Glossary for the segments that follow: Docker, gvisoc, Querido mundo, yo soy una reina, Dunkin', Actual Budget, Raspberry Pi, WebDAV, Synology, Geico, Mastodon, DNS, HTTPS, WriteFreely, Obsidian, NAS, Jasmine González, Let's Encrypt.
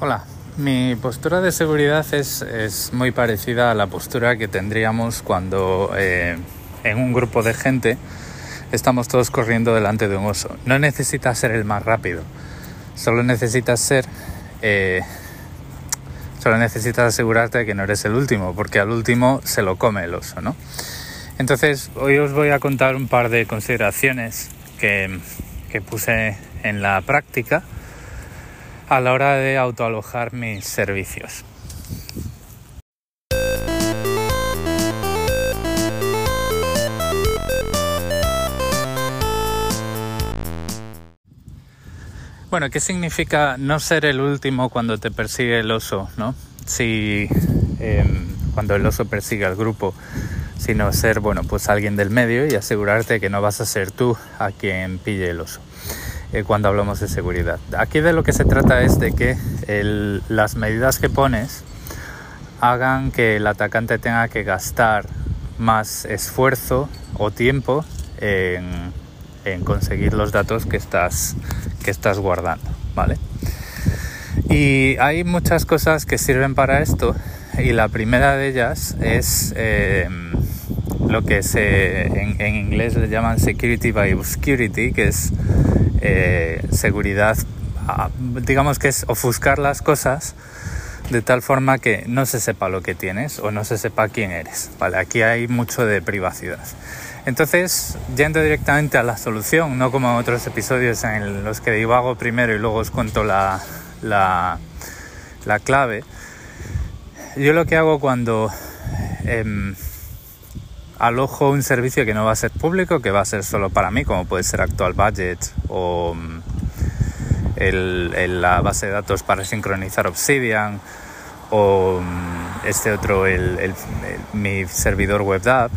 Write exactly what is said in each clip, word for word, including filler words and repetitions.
Hola, mi postura de seguridad es, es muy parecida a la postura que tendríamos cuando eh, en un grupo de gente estamos todos corriendo delante de un oso. No necesitas ser el más rápido, solo necesitas ser, eh, solo necesitas asegurarte de que no eres el último, porque al último se lo come el oso, ¿no? Entonces, hoy os voy a contar un par de consideraciones que, que puse en la práctica a la hora de autoalojar mis servicios. Bueno, ¿qué significa no ser el último cuando te persigue el oso, no? Si eh, cuando el oso persigue al grupo, sino ser, bueno, pues alguien del medio y asegurarte que no vas a ser tú a quien pille el oso. Cuando hablamos de seguridad, aquí de lo que se trata es de que el, las medidas que pones hagan que el atacante tenga que gastar más esfuerzo o tiempo en, en conseguir los datos que estás, que estás guardando, ¿vale? Y hay muchas cosas que sirven para esto, y la primera de ellas es eh, lo que se, en, en inglés le llaman security by obscurity, que es Eh, seguridad, digamos que es ofuscar las cosas de tal forma que no se sepa lo que tienes o no se sepa quién eres, ¿vale? Aquí hay mucho de privacidad. Entonces, yendo directamente a la solución, no como en otros episodios en los que divago primero y luego os cuento la, la, la clave, yo lo que hago cuando eh, alojo un servicio que no va a ser público, que va a ser solo para mí, como puede ser Actual Budget o el, el, la base de datos para sincronizar Obsidian, o este otro, el, el, el, mi servidor WebDAV,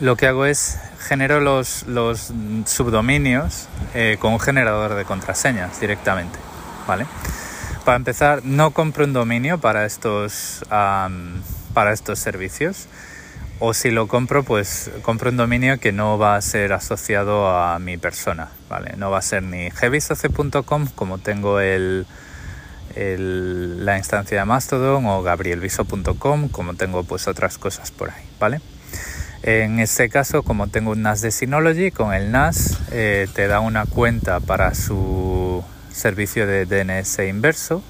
lo que hago es genero los, los subdominios eh, con un generador de contraseñas directamente, ¿vale? Para empezar, no compro un dominio para estos, um, para estos servicios. O si lo compro, pues compro un dominio que no va a ser asociado a mi persona, ¿vale? No va a ser ni heavisoce punto com, como tengo el, el, la instancia de Mastodon, o gabrielviso punto com, como tengo pues otras cosas por ahí, ¿vale? En este caso, como tengo un N A S de Synology, con el N A S eh, te da una cuenta para su servicio de D N S inverso.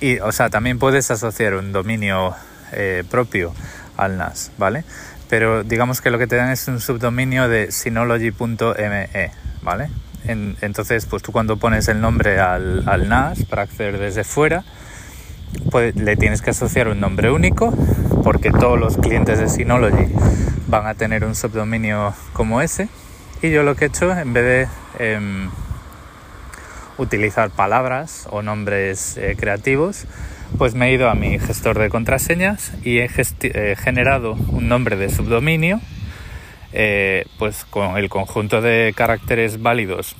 Y, o sea, también puedes asociar un dominio eh, propio al N A S, ¿vale? Pero digamos que lo que te dan es un subdominio de synology punto me, ¿vale? En, entonces, pues tú cuando pones el nombre al, al N A S para acceder desde fuera, pues le tienes que asociar un nombre único, porque todos los clientes de Synology van a tener un subdominio como ese. Y yo lo que he hecho, en vez de eh, utilizar palabras o nombres eh, creativos, pues me he ido a mi gestor de contraseñas y he gesti- eh, generado un nombre de subdominio eh, pues con el conjunto de caracteres válidos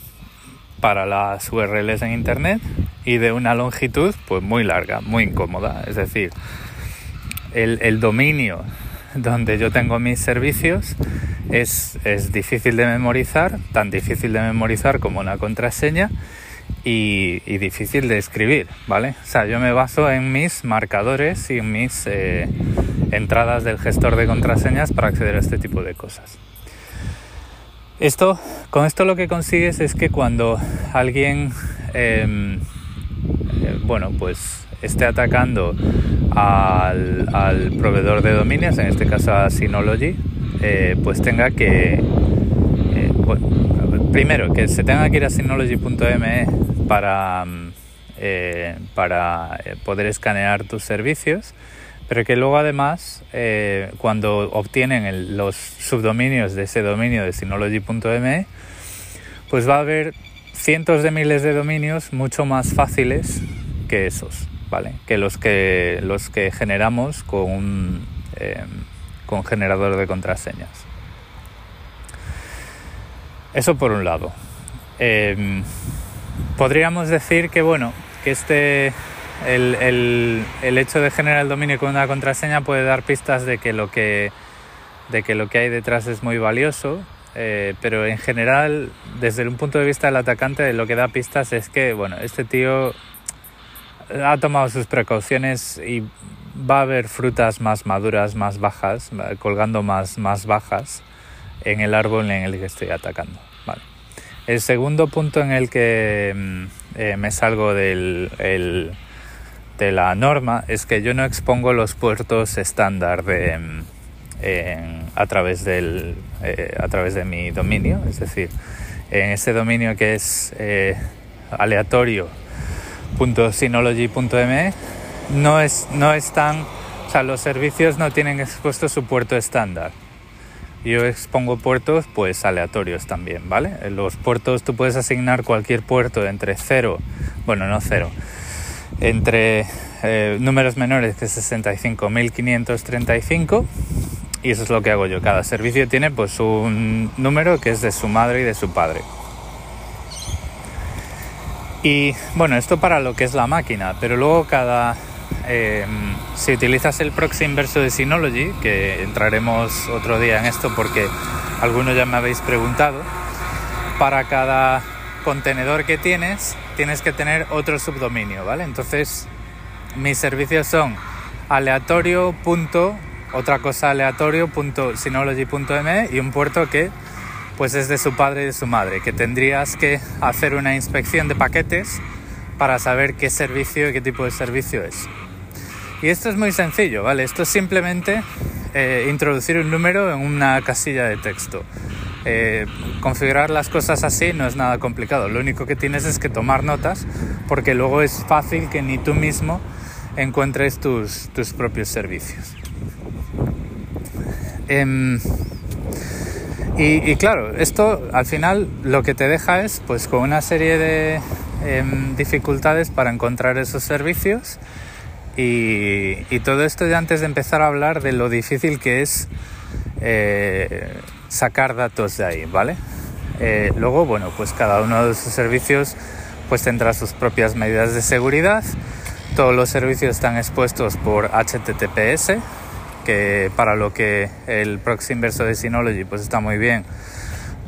para las U R Ls en internet y de una longitud pues muy larga, muy incómoda. Es decir, el, el dominio donde yo tengo mis servicios es, es difícil de memorizar, tan difícil de memorizar como una contraseña, Y, y difícil de escribir, ¿vale? O sea, yo me baso en mis marcadores y en mis eh, entradas del gestor de contraseñas para acceder a este tipo de cosas. Esto, con esto lo que consigues es que cuando alguien, eh, eh, bueno, pues esté atacando al, al proveedor de dominios, en este caso a Synology, eh, pues tenga que... Eh, bueno, primero, que se tenga que ir a synology punto me para, eh, para poder escanear tus servicios, pero que luego además, eh, cuando obtienen el, los subdominios de ese dominio de synology punto me, pues va a haber cientos de miles de dominios mucho más fáciles que esos, ¿vale? Que los que, los que generamos con un eh, con generador de contraseñas. Eso por un lado. Eh, podríamos decir que, bueno, que este, el, el, el hecho de generar el dominio con una contraseña puede dar pistas de que lo que, de que, lo que hay detrás es muy valioso, eh, pero en general, desde un punto de vista del atacante, lo que da pistas es que, bueno, este tío ha tomado sus precauciones y va a haber frutas más maduras, más bajas, colgando más, más bajas en el árbol en el que estoy atacando. Vale. El segundo punto en el que eh, me salgo del, el, de la norma es que yo no expongo los puertos estándar de, eh, a través del, eh, a través de mi dominio. Es decir, en este dominio que es eh, aleatorio punto synology punto m e no es no están, o sea, los servicios no tienen expuesto su puerto estándar. Yo expongo puertos pues aleatorios también, ¿vale? Los puertos, tú puedes asignar cualquier puerto entre cero, bueno, no cero, entre eh, números menores que sesenta y cinco mil quinientos treinta y cinco, y eso es lo que hago yo. Cada servicio tiene pues un número que es de su madre y de su padre. Y bueno, esto para lo que es la máquina, pero luego cada... Eh, si utilizas el proxy inverso de Synology, que entraremos otro día en esto porque algunos ya me habéis preguntado, para cada contenedor que tienes, tienes que tener otro subdominio, ¿vale? Entonces, mis servicios son aleatorio. Punto, otra cosa aleatorio punto synology punto m e y un puerto que... pues es de su padre y de su madre, que tendrías que hacer una inspección de paquetes para saber qué servicio y qué tipo de servicio es. Y esto es muy sencillo, ¿vale? Esto es simplemente eh, introducir un número en una casilla de texto. Eh, configurar las cosas así no es nada complicado. Lo único que tienes es que tomar notas, porque luego es fácil que ni tú mismo encuentres tus, tus propios servicios. Eh, Y, y claro, esto al final lo que te deja es pues con una serie de eh, dificultades para encontrar esos servicios y, y todo esto ya antes de empezar a hablar de lo difícil que es eh, sacar datos de ahí, ¿vale? Eh, luego, bueno, pues cada uno de esos servicios pues tendrá sus propias medidas de seguridad. Todos los servicios están expuestos por H T T P S, que para lo que el proxy inverso de Synology pues está muy bien,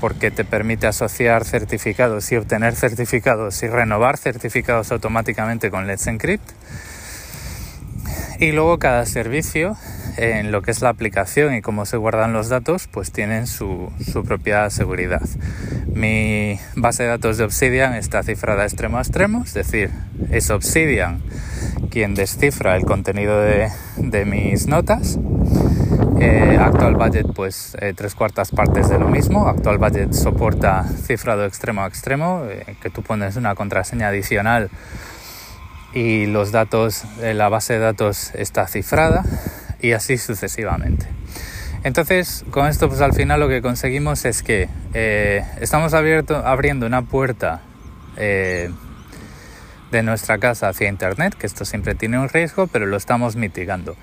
porque te permite asociar certificados y obtener certificados y renovar certificados automáticamente con Let's Encrypt. Y luego cada servicio, en lo que es la aplicación y cómo se guardan los datos, pues tienen su, su propia seguridad. Mi base de datos de Obsidian está cifrada extremo a extremo, es decir, es Obsidian quien descifra el contenido de, de mis notas. Eh, Actual Budget, pues eh, tres cuartas partes de lo mismo. Actual Budget soporta cifrado extremo a extremo, eh, que tú pones una contraseña adicional y los datos, eh, la base de datos está cifrada, y así sucesivamente. Entonces, con esto pues al final lo que conseguimos es que eh, estamos abierto, abriendo una puerta eh, de nuestra casa hacia internet, que esto siempre tiene un riesgo, pero lo estamos mitigando.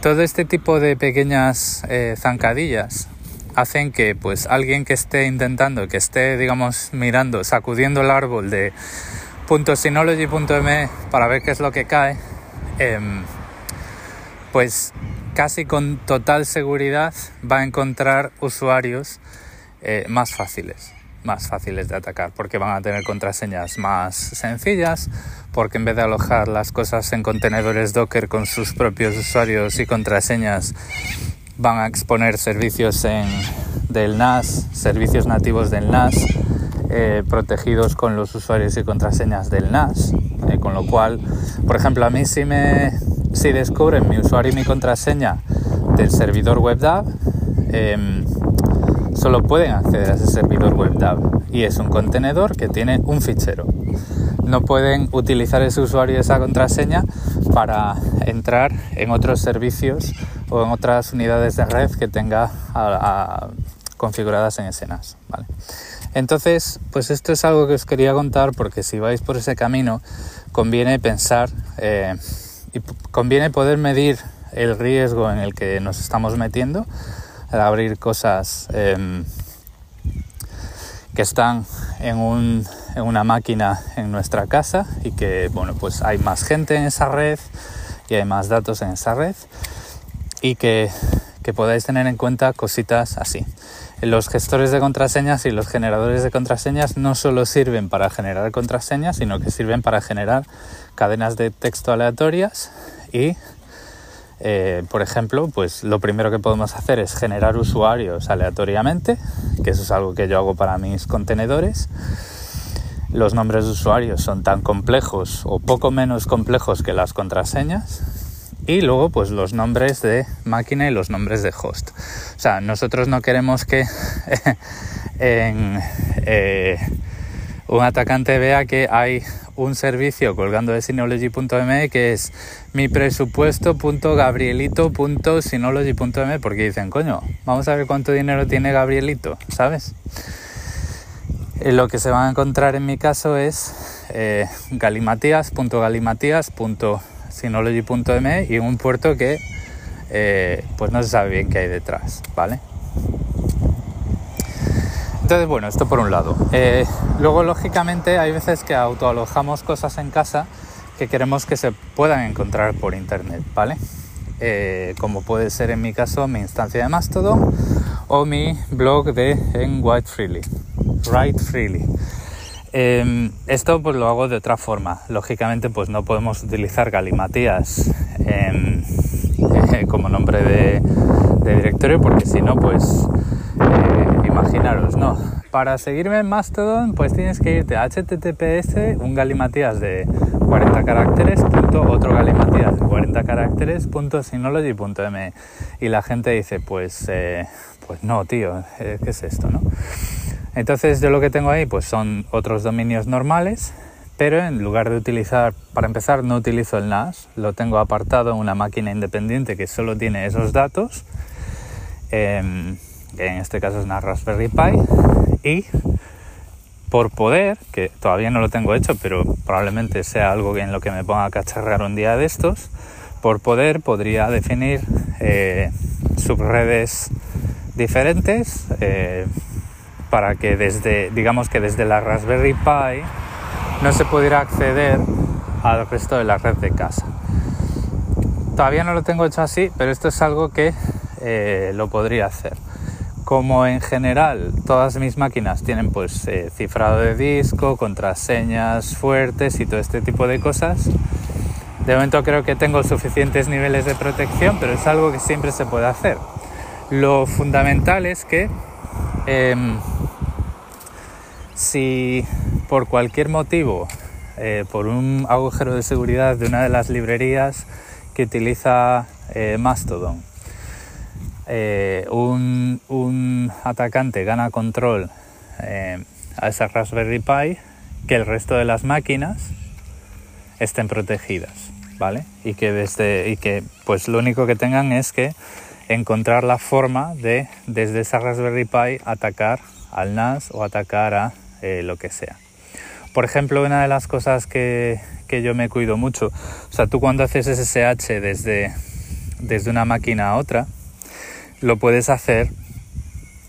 Todo este tipo de pequeñas eh, zancadillas hacen que pues alguien que esté intentando, que esté, digamos, mirando, sacudiendo el árbol de .synology punto m e para ver qué es lo que cae, eh, pues casi con total seguridad va a encontrar usuarios eh, más fáciles, más fáciles de atacar, porque van a tener contraseñas más sencillas, porque en vez de alojar las cosas en contenedores Docker con sus propios usuarios y contraseñas, van a exponer servicios en, del N A S, servicios nativos del N A S, eh, protegidos con los usuarios y contraseñas del N A S, eh, con lo cual, por ejemplo, a mí sí me... Si descubren mi usuario y mi contraseña del servidor WebDAV, eh, solo pueden acceder a ese servidor WebDAV, y es un contenedor que tiene un fichero. No pueden utilizar ese usuario y esa contraseña para entrar en otros servicios o en otras unidades de red que tenga a, a, configuradas en ese N A S, ¿vale? Entonces, pues esto es algo que os quería contar, porque si vais por ese camino conviene pensar... Eh, Y conviene poder medir el riesgo en el que nos estamos metiendo al abrir cosas eh, que están en, un, en una máquina en nuestra casa, y que, bueno, pues hay más gente en esa red y hay más datos en esa red, y que, que podáis tener en cuenta cositas así. Los gestores de contraseñas y los generadores de contraseñas no solo sirven para generar contraseñas, sino que sirven para generar cadenas de texto aleatorias y, eh, por ejemplo, pues lo primero que podemos hacer es generar usuarios aleatoriamente, que eso es algo que yo hago para mis contenedores. Los nombres de usuarios son tan complejos o poco menos complejos que las contraseñas. Y luego pues los nombres de máquina y los nombres de host. O sea, nosotros no queremos que en, eh, un atacante vea que hay un servicio colgando de Synology punto m e que es mi presupuesto punto gabrielito punto synology punto m e, porque dicen, coño, vamos a ver cuánto dinero tiene Gabrielito, ¿sabes? Y lo que se van a encontrar en mi caso es eh, galimatías punto galimatías punto m e Synology punto m e y un puerto que eh, pues no se sabe bien qué hay detrás, ¿vale? Entonces, bueno, esto por un lado. Eh, luego, lógicamente, hay veces que autoalojamos cosas en casa que queremos que se puedan encontrar por internet, ¿vale? Eh, como puede ser, en mi caso, mi instancia de Mastodon o mi blog de en WriteFreely. WriteFreely. Eh, esto pues lo hago de otra forma. Lógicamente pues no podemos utilizar galimatías eh, eh, como nombre de, de directorio, porque si no pues eh, imaginaros, ¿no? Para seguirme en Mastodon pues tienes que irte a H T T P S, un galimatías de cuarenta caracteres, punto, otro galimatías de cuarenta caracteres, punto, synology punto m e. Y la gente dice pues, eh, pues no, tío, eh, ¿qué es esto, no? Entonces yo lo que tengo ahí pues son otros dominios normales, pero en lugar de utilizar, para empezar no utilizo el N A S, lo tengo apartado en una máquina independiente que solo tiene esos datos, eh, en este caso es una Raspberry Pi, y por poder, que todavía no lo tengo hecho, pero probablemente sea algo en lo que me ponga a cacharrar un día de estos, por poder podría definir eh, subredes diferentes, eh, para que desde, digamos que desde la Raspberry Pi no se pudiera acceder al resto de la red de casa. Todavía no lo tengo hecho así, pero esto es algo que eh, lo podría hacer. Como en general todas mis máquinas tienen pues eh, cifrado de disco, contraseñas fuertes y todo este tipo de cosas, de momento creo que tengo suficientes niveles de protección, pero es algo que siempre se puede hacer. Lo fundamental es que Eh, si por cualquier motivo, eh, por un agujero de seguridad de una de las librerías que utiliza eh, Mastodon, eh, un, un atacante gana control eh, a esa Raspberry Pi, que el resto de las máquinas estén protegidas, ¿vale? Y que, desde, y que pues lo único que tengan es que encontrar la forma de, desde esa Raspberry Pi, atacar al N A S o atacar a eh, lo que sea. Por ejemplo, una de las cosas que, que yo me cuido mucho, o sea, tú cuando haces ese ese hache desde, desde una máquina a otra, lo puedes hacer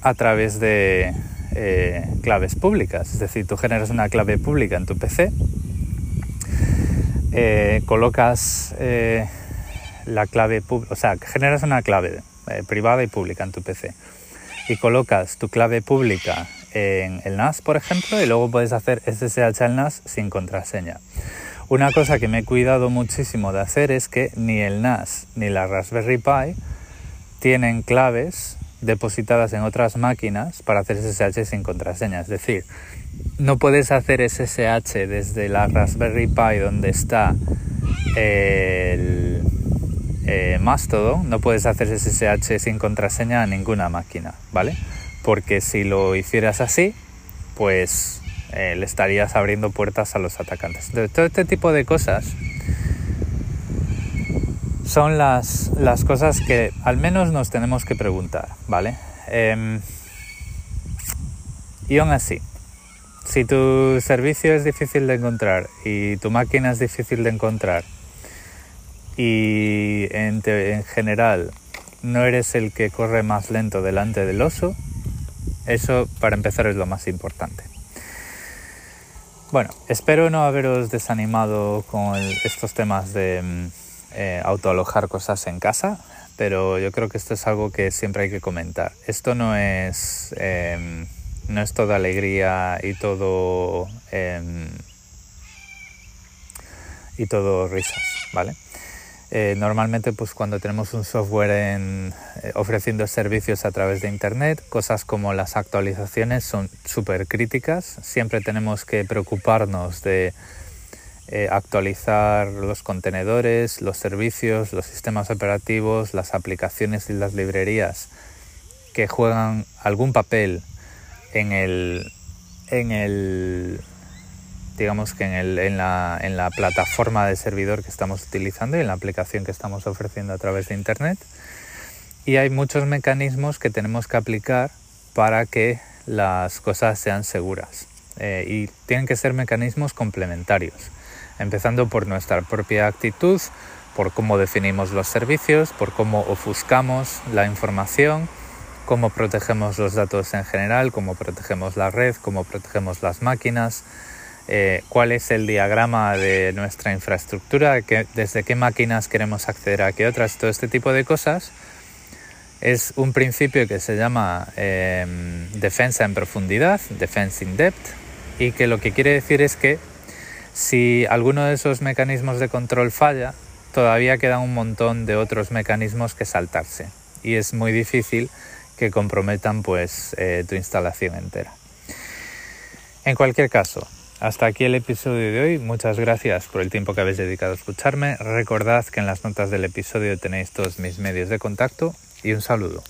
a través de eh, claves públicas. Es decir, tú generas una clave pública en tu P C, eh, colocas... Eh, la clave, o sea, generas una clave eh, privada y pública en tu P C y colocas tu clave pública en el N A S, por ejemplo, y luego puedes hacer ese ese hache al N A S sin contraseña. Una cosa que me he cuidado muchísimo de hacer es que ni el N A S ni la Raspberry Pi tienen claves depositadas en otras máquinas para hacer ese ese hache sin contraseña. Es decir, no puedes hacer ese ese hache desde la Raspberry Pi donde está el... Eh, Mastodon, no puedes hacer ese ese hache sin contraseña a ninguna máquina, ¿vale? Porque si lo hicieras así, pues eh, le estarías abriendo puertas a los atacantes. Entonces, todo este tipo de cosas son las, las cosas que al menos nos tenemos que preguntar, ¿vale? Eh, y aún así, si tu servicio es difícil de encontrar y tu máquina es difícil de encontrar, y en, te, en general no eres el que corre más lento delante del oso, eso para empezar es lo más importante. Bueno, espero no haberos desanimado con el, estos temas de eh, autoalojar cosas en casa, pero yo creo que esto es algo que siempre hay que comentar. Esto no es, eh, no es toda alegría y todo, eh, y todo risas, ¿vale? Eh, normalmente, pues cuando tenemos un software en, eh, ofreciendo servicios a través de internet, cosas como las actualizaciones son súper críticas. Siempre tenemos que preocuparnos de eh, actualizar los contenedores, los servicios, los sistemas operativos, las aplicaciones y las librerías que juegan algún papel en el, en el digamos que en, el, en, la, en la plataforma de servidor que estamos utilizando y en la aplicación que estamos ofreciendo a través de internet. Y hay muchos mecanismos que tenemos que aplicar para que las cosas sean seguras. Eh, y tienen que ser mecanismos complementarios, empezando por nuestra propia actitud, por cómo definimos los servicios, por cómo ofuscamos la información, cómo protegemos los datos en general, cómo protegemos la red, cómo protegemos las máquinas. Eh, cuál es el diagrama de nuestra infraestructura, que, desde qué máquinas queremos acceder a qué otras, todo este tipo de cosas. Es un principio que se llama eh, defensa en profundidad, defense in depth, y que lo que quiere decir es que si alguno de esos mecanismos de control falla, todavía quedan un montón de otros mecanismos que saltarse, y es muy difícil que comprometan pues eh, tu instalación entera. En cualquier caso, hasta aquí el episodio de hoy. Muchas gracias por el tiempo que habéis dedicado a escucharme. Recordad que en las notas del episodio tenéis todos mis medios de contacto, y un saludo.